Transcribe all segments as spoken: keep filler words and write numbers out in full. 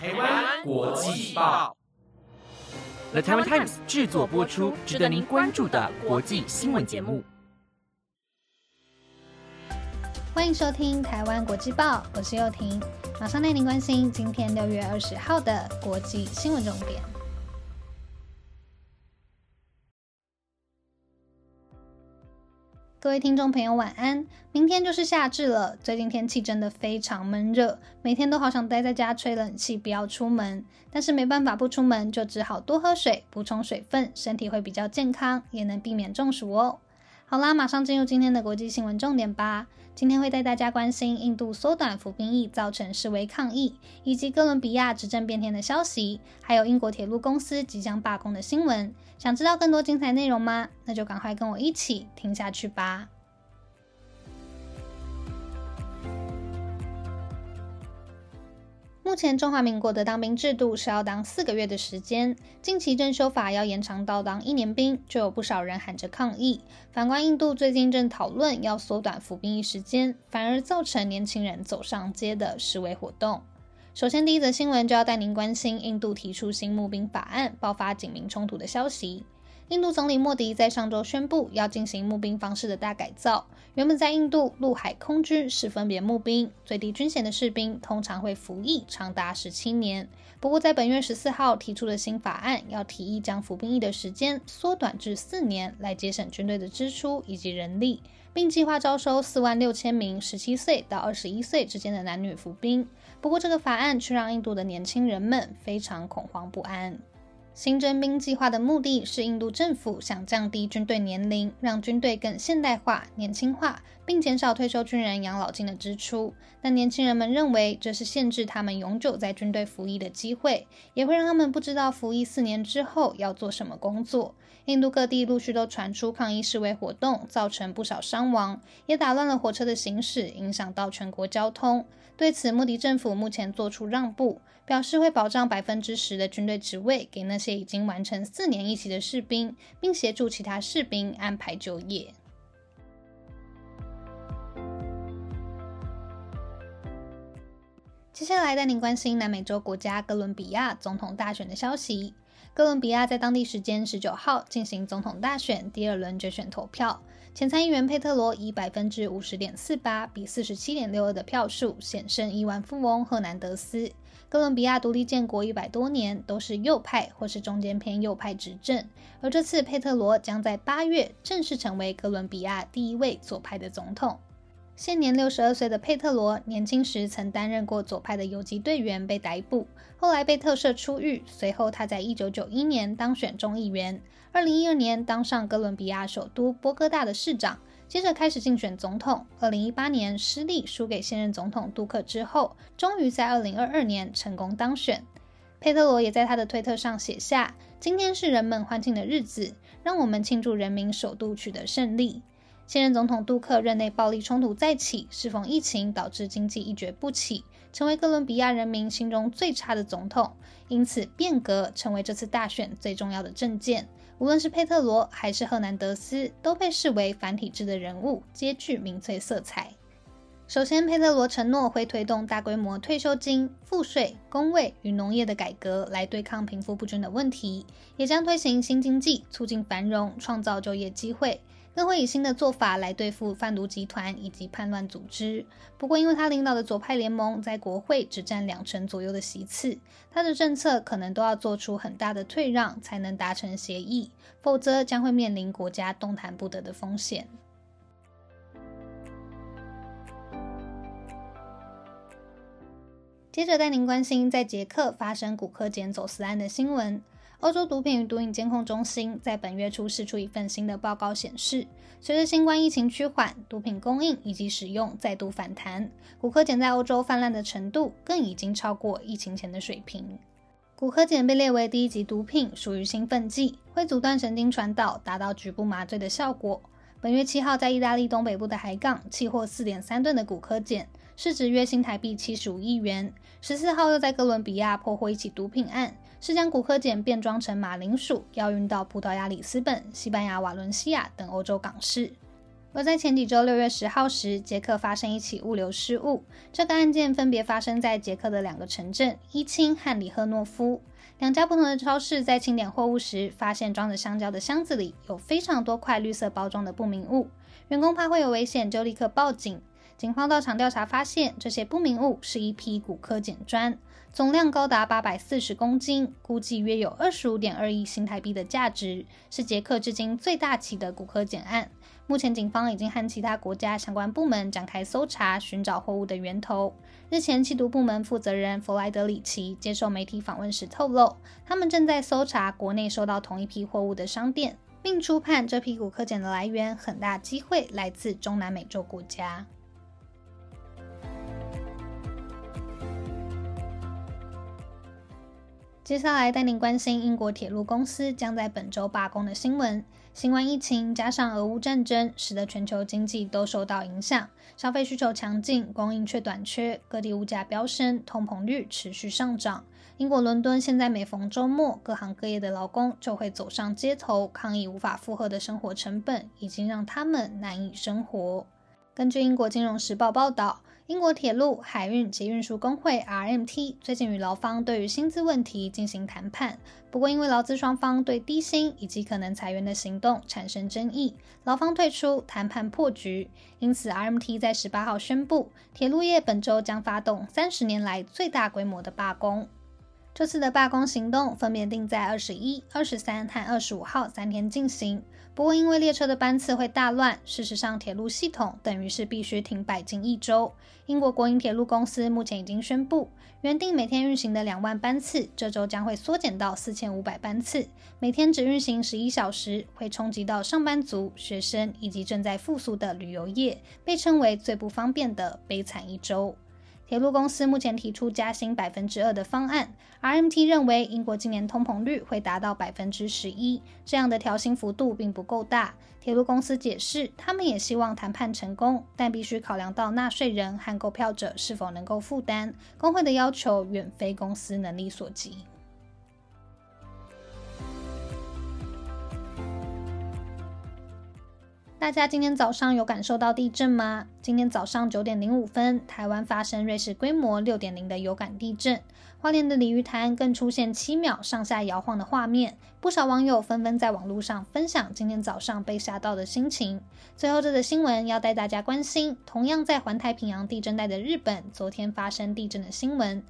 台湾国际报 The Taiwan Times 制作播出，值得您关注的国际新闻节目。欢迎收听台湾国际报，我是佑婷，马上带您关心今天六月二十号的国际新闻重点。各位听众朋友晚安，明天就是夏至了，最近天气真的非常闷热，每天都好想待在家吹冷气，不要出门，但是没办法不出门，就只好多喝水，补充水分，身体会比较健康，也能避免中暑哦。好啦，马上进入今天的国际新闻重点吧。今天会带大家关心印度缩短服兵役造成示威抗议，以及哥伦比亚执政变天的消息，还有英国铁路公司即将罢工的新闻。想知道更多精彩内容吗？那就赶快跟我一起听下去吧。目前中华民国的当兵制度是要当四个月的时间，近期正修法要延长到当一年兵，就有不少人喊着抗议。反观印度最近正讨论要缩短服兵役时间，反而造成年轻人走上街的示威活动。首先第一则新闻就要带您关心印度提出新募兵法案爆发警民冲突的消息。印度总理莫迪在上周宣布要进行募兵方式的大改造，原本在印度陆海空军是分别募兵，最低军衔的士兵通常会服役长达十七年，不过在本月十四号提出的新法案要提议将服兵役的时间缩短至四年，来节省军队的支出以及人力，并计划招收四万六千名十七岁到二十一岁之间的男女服兵。不过这个法案却让印度的年轻人们非常恐慌不安。新征兵计划的目的是印度政府想降低军队年龄，让军队更现代化、年轻化，并减少退休军人养老金的支出。但年轻人们认为这是限制他们永久在军队服役的机会，也会让他们不知道服役四年之后要做什么工作。印度各地陆续都传出抗议示威活动，造成不少伤亡，也打乱了火车的行驶，影响到全国交通。对此，莫迪政府目前做出让步，表示会保障 百分之十 的军队职位给那些已经完成四年役期的士兵，并协助其他士兵安排就业。接下来带您关心南美洲国家哥伦比亚总统大选的消息。哥伦比亚在当地时间十九号进行总统大选第二轮决选投票，前参议员佩特罗以 百分之五十点四八 比 四十七点六二 的票数险胜亿万富翁赫南德斯。哥伦比亚独立建国一百多年，都是右派或是中间偏右派执政，而这次佩特罗将在八月正式成为哥伦比亚第一位左派的总统。现年六十二岁的佩特罗年轻时曾担任过左派的游击队员，被逮捕，后来被特赦出狱。随后他在一九九一年当选众议员，二零一二年当上哥伦比亚首都波哥大的市长，接着开始竞选总统。二零一八年失利输给现任总统杜克之后，终于在二零二二年成功当选。佩特罗也在他的推特上写下：今天是人们欢庆的日子，让我们庆祝人民首度取得胜利。现任总统杜克任内暴力冲突再起，适逢疫情导致经济一蹶不起，成为哥伦比亚人民心中最差的总统，因此变革成为这次大选最重要的政见。无论是佩特罗还是赫南德斯，都被视为反体制的人物，皆具民粹色彩。首先，佩特罗承诺会推动大规模退休金、赋税、工位与农业的改革来对抗贫富不均的问题，也将推行新经济，促进繁荣，创造就业机会，更会以新的做法来对付贩毒集团以及叛乱组织。不过，因为他领导的左派联盟在国会只占两成左右的席次，他的政策可能都要做出很大的退让才能达成协议，否则将会面临国家动弹不得的风险。接着带您关心在捷克发生古柯碱走私案的新闻。欧洲毒品与毒瘾监控中心在本月初释出一份新的报告显示，随着新冠疫情趋缓，毒品供应以及使用再度反弹，古柯碱在欧洲泛滥的程度更已经超过疫情前的水平。古柯碱被列为第一级毒品，属于兴奋剂，会阻断神经传导，达到局部麻醉的效果。本月七号在意大利东北部的海港起获 四点三吨的古柯碱，市值约新台币七十五亿元。十四号又在哥伦比亚破获一起毒品案，是将古柯碱变装成马铃薯，要运到葡萄牙里斯本、西班牙瓦伦西亚等欧洲港市。而在前几周六月十号时，捷克发生一起物流失误，这个案件分别发生在捷克的两个城镇伊钦和里赫诺夫。两家不同的超市在清点货物时，发现装着香蕉的箱子里有非常多块绿色包装的不明物，员工怕会有危险，就立刻报警。警方到场调查发现，这些不明物是一批古柯碱砖，总量高达八百四十公斤，估计约有 二十五点二亿新台币的价值，是捷克至今最大起的古柯碱案。目前警方已经和其他国家相关部门展开搜查，寻找货物的源头。日前，缉毒部门负责人弗莱德里奇接受媒体访问时透露，他们正在搜查国内收到同一批货物的商店，并初判这批古柯碱的来源很大机会来自中南美洲国家。接下来带您关心英国铁路公司将在本周罢工的新闻。新冠疫情加上俄乌战争，使得全球经济都受到影响，消费需求强劲，供应却短缺，各地物价飙升，通膨率持续上涨。英国伦敦现在每逢周末，各行各业的劳工就会走上街头抗议无法负荷的生活成本已经让他们难以生活。根据英国金融时报报道，英国铁路、海运及运输工会 R M T 最近与劳方对于薪资问题进行谈判，不过因为劳资双方对低薪以及可能裁员的行动产生争议，劳方退出，谈判破局。因此 R M T 在十八号宣布，铁路业本周将发动三十年来最大规模的罢工。这次的罢工行动分别定在二十一、二十三和二十五号三天进行，不过因为列车的班次会大乱，事实上铁路系统等于是必须停摆近一周。英国国营铁路公司目前已经宣布，原定每天运行的两万班次，这周将会缩减到四千五百班次，每天只运行十一小时，会冲击到上班族、学生以及正在复苏的旅游业，被称为最不方便的悲惨一周。铁路公司目前提出加薪 百分之二 的方案， R M T 认为英国今年通膨率会达到 百分之十一， 这样的调薪幅度并不够大。铁路公司解释，他们也希望谈判成功，但必须考量到纳税人和购票者是否能够负担，工会的要求远非公司能力所及。大家今天早上有感受到地震吗？今天早上九点零五分，台湾发生瑞士规模 六点零 的有感地震，花莲的鲤鱼潭更出现七秒上下摇晃的画面，不少网友纷纷在网络上分享今天早上被吓到的心情。最后这则新闻要带大家关心，同样在环太平洋地震带的日本，昨天发生地震的新闻。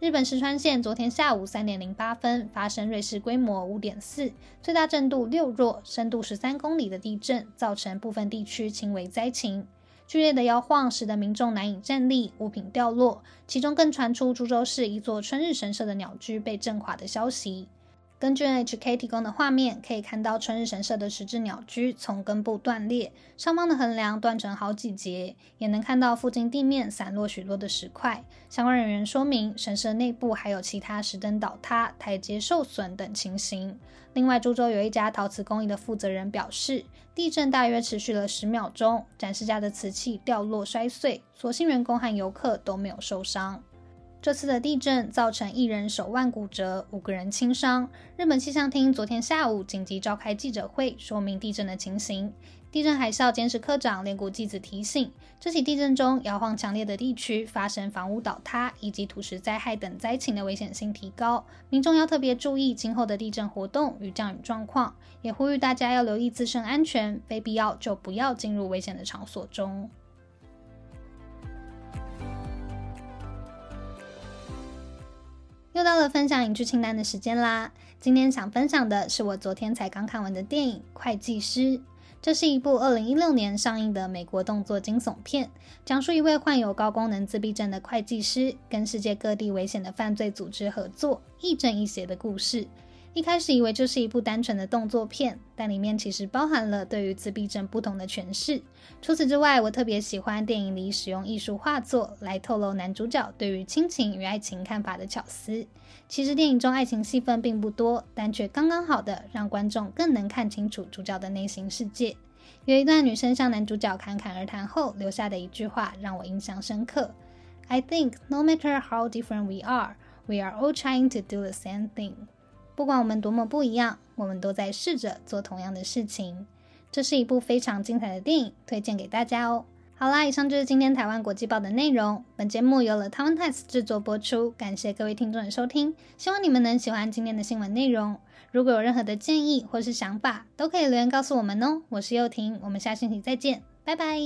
日本石川县昨天下午三点零八分发生瑞士规模 五点四， 最大震度六弱，深度十三公里的地震，造成部分地区轻微灾情。剧烈的摇晃使得民众难以站立，物品掉落，其中更传出株洲市一座春日神社的鸟居被震垮的消息。根据 N H K 提供的画面，可以看到春日神社的石质鸟居从根部断裂，上方的横梁断成好几节，也能看到附近地面散落许多的石块。相关人员说明，神社内部还有其他石灯倒塌、台阶受损等情形。另外，株洲有一家陶瓷工艺的负责人表示，地震大约持续了十秒钟，展示架的瓷器掉落摔碎，所幸员工和游客都没有受伤。这次的地震造成一人手腕骨折，五个人轻伤。日本气象厅昨天下午紧急召开记者会，说明地震的情形。地震海啸监视科长连谷纪子提醒，这起地震中摇晃强烈的地区发生房屋倒塌以及土石灾害等灾情的危险性提高，民众要特别注意今后的地震活动与降雨状况，也呼吁大家要留意自身安全，非必要就不要进入危险的场所中。又到了分享影剧清单的时间啦！今天想分享的是我昨天才刚看完的电影《会计师》。这是一部二零一六年上映的美国动作惊悚片，讲述一位患有高功能自闭症的会计师跟世界各地危险的犯罪组织合作，亦正亦邪的故事。一开始以为这是一部单纯的动作片，但里面其实包含了对于自闭症不同的诠释。除此之外，我特别喜欢电影里使用艺术画作来透露男主角对于亲情与爱情看法的巧思。其实电影中爱情戏份并不多，但却刚刚好的让观众更能看清楚主角的内心世界。有一段女生向男主角侃侃而谈后留下的一句话让我印象深刻 I think no matter how different we are, we are all trying to do the same thing。不管我们多么不一样，我们都在试着做同样的事情。这是一部非常精彩的电影，推荐给大家哦。好啦，以上就是今天台湾国际报的内容。本节目由了 Taiwan Times 制作播出，感谢各位听众的收听，希望你们能喜欢今天的新闻内容。如果有任何的建议或是想法，都可以留言告诉我们哦。我是佑婷，我们下星期再见，拜拜。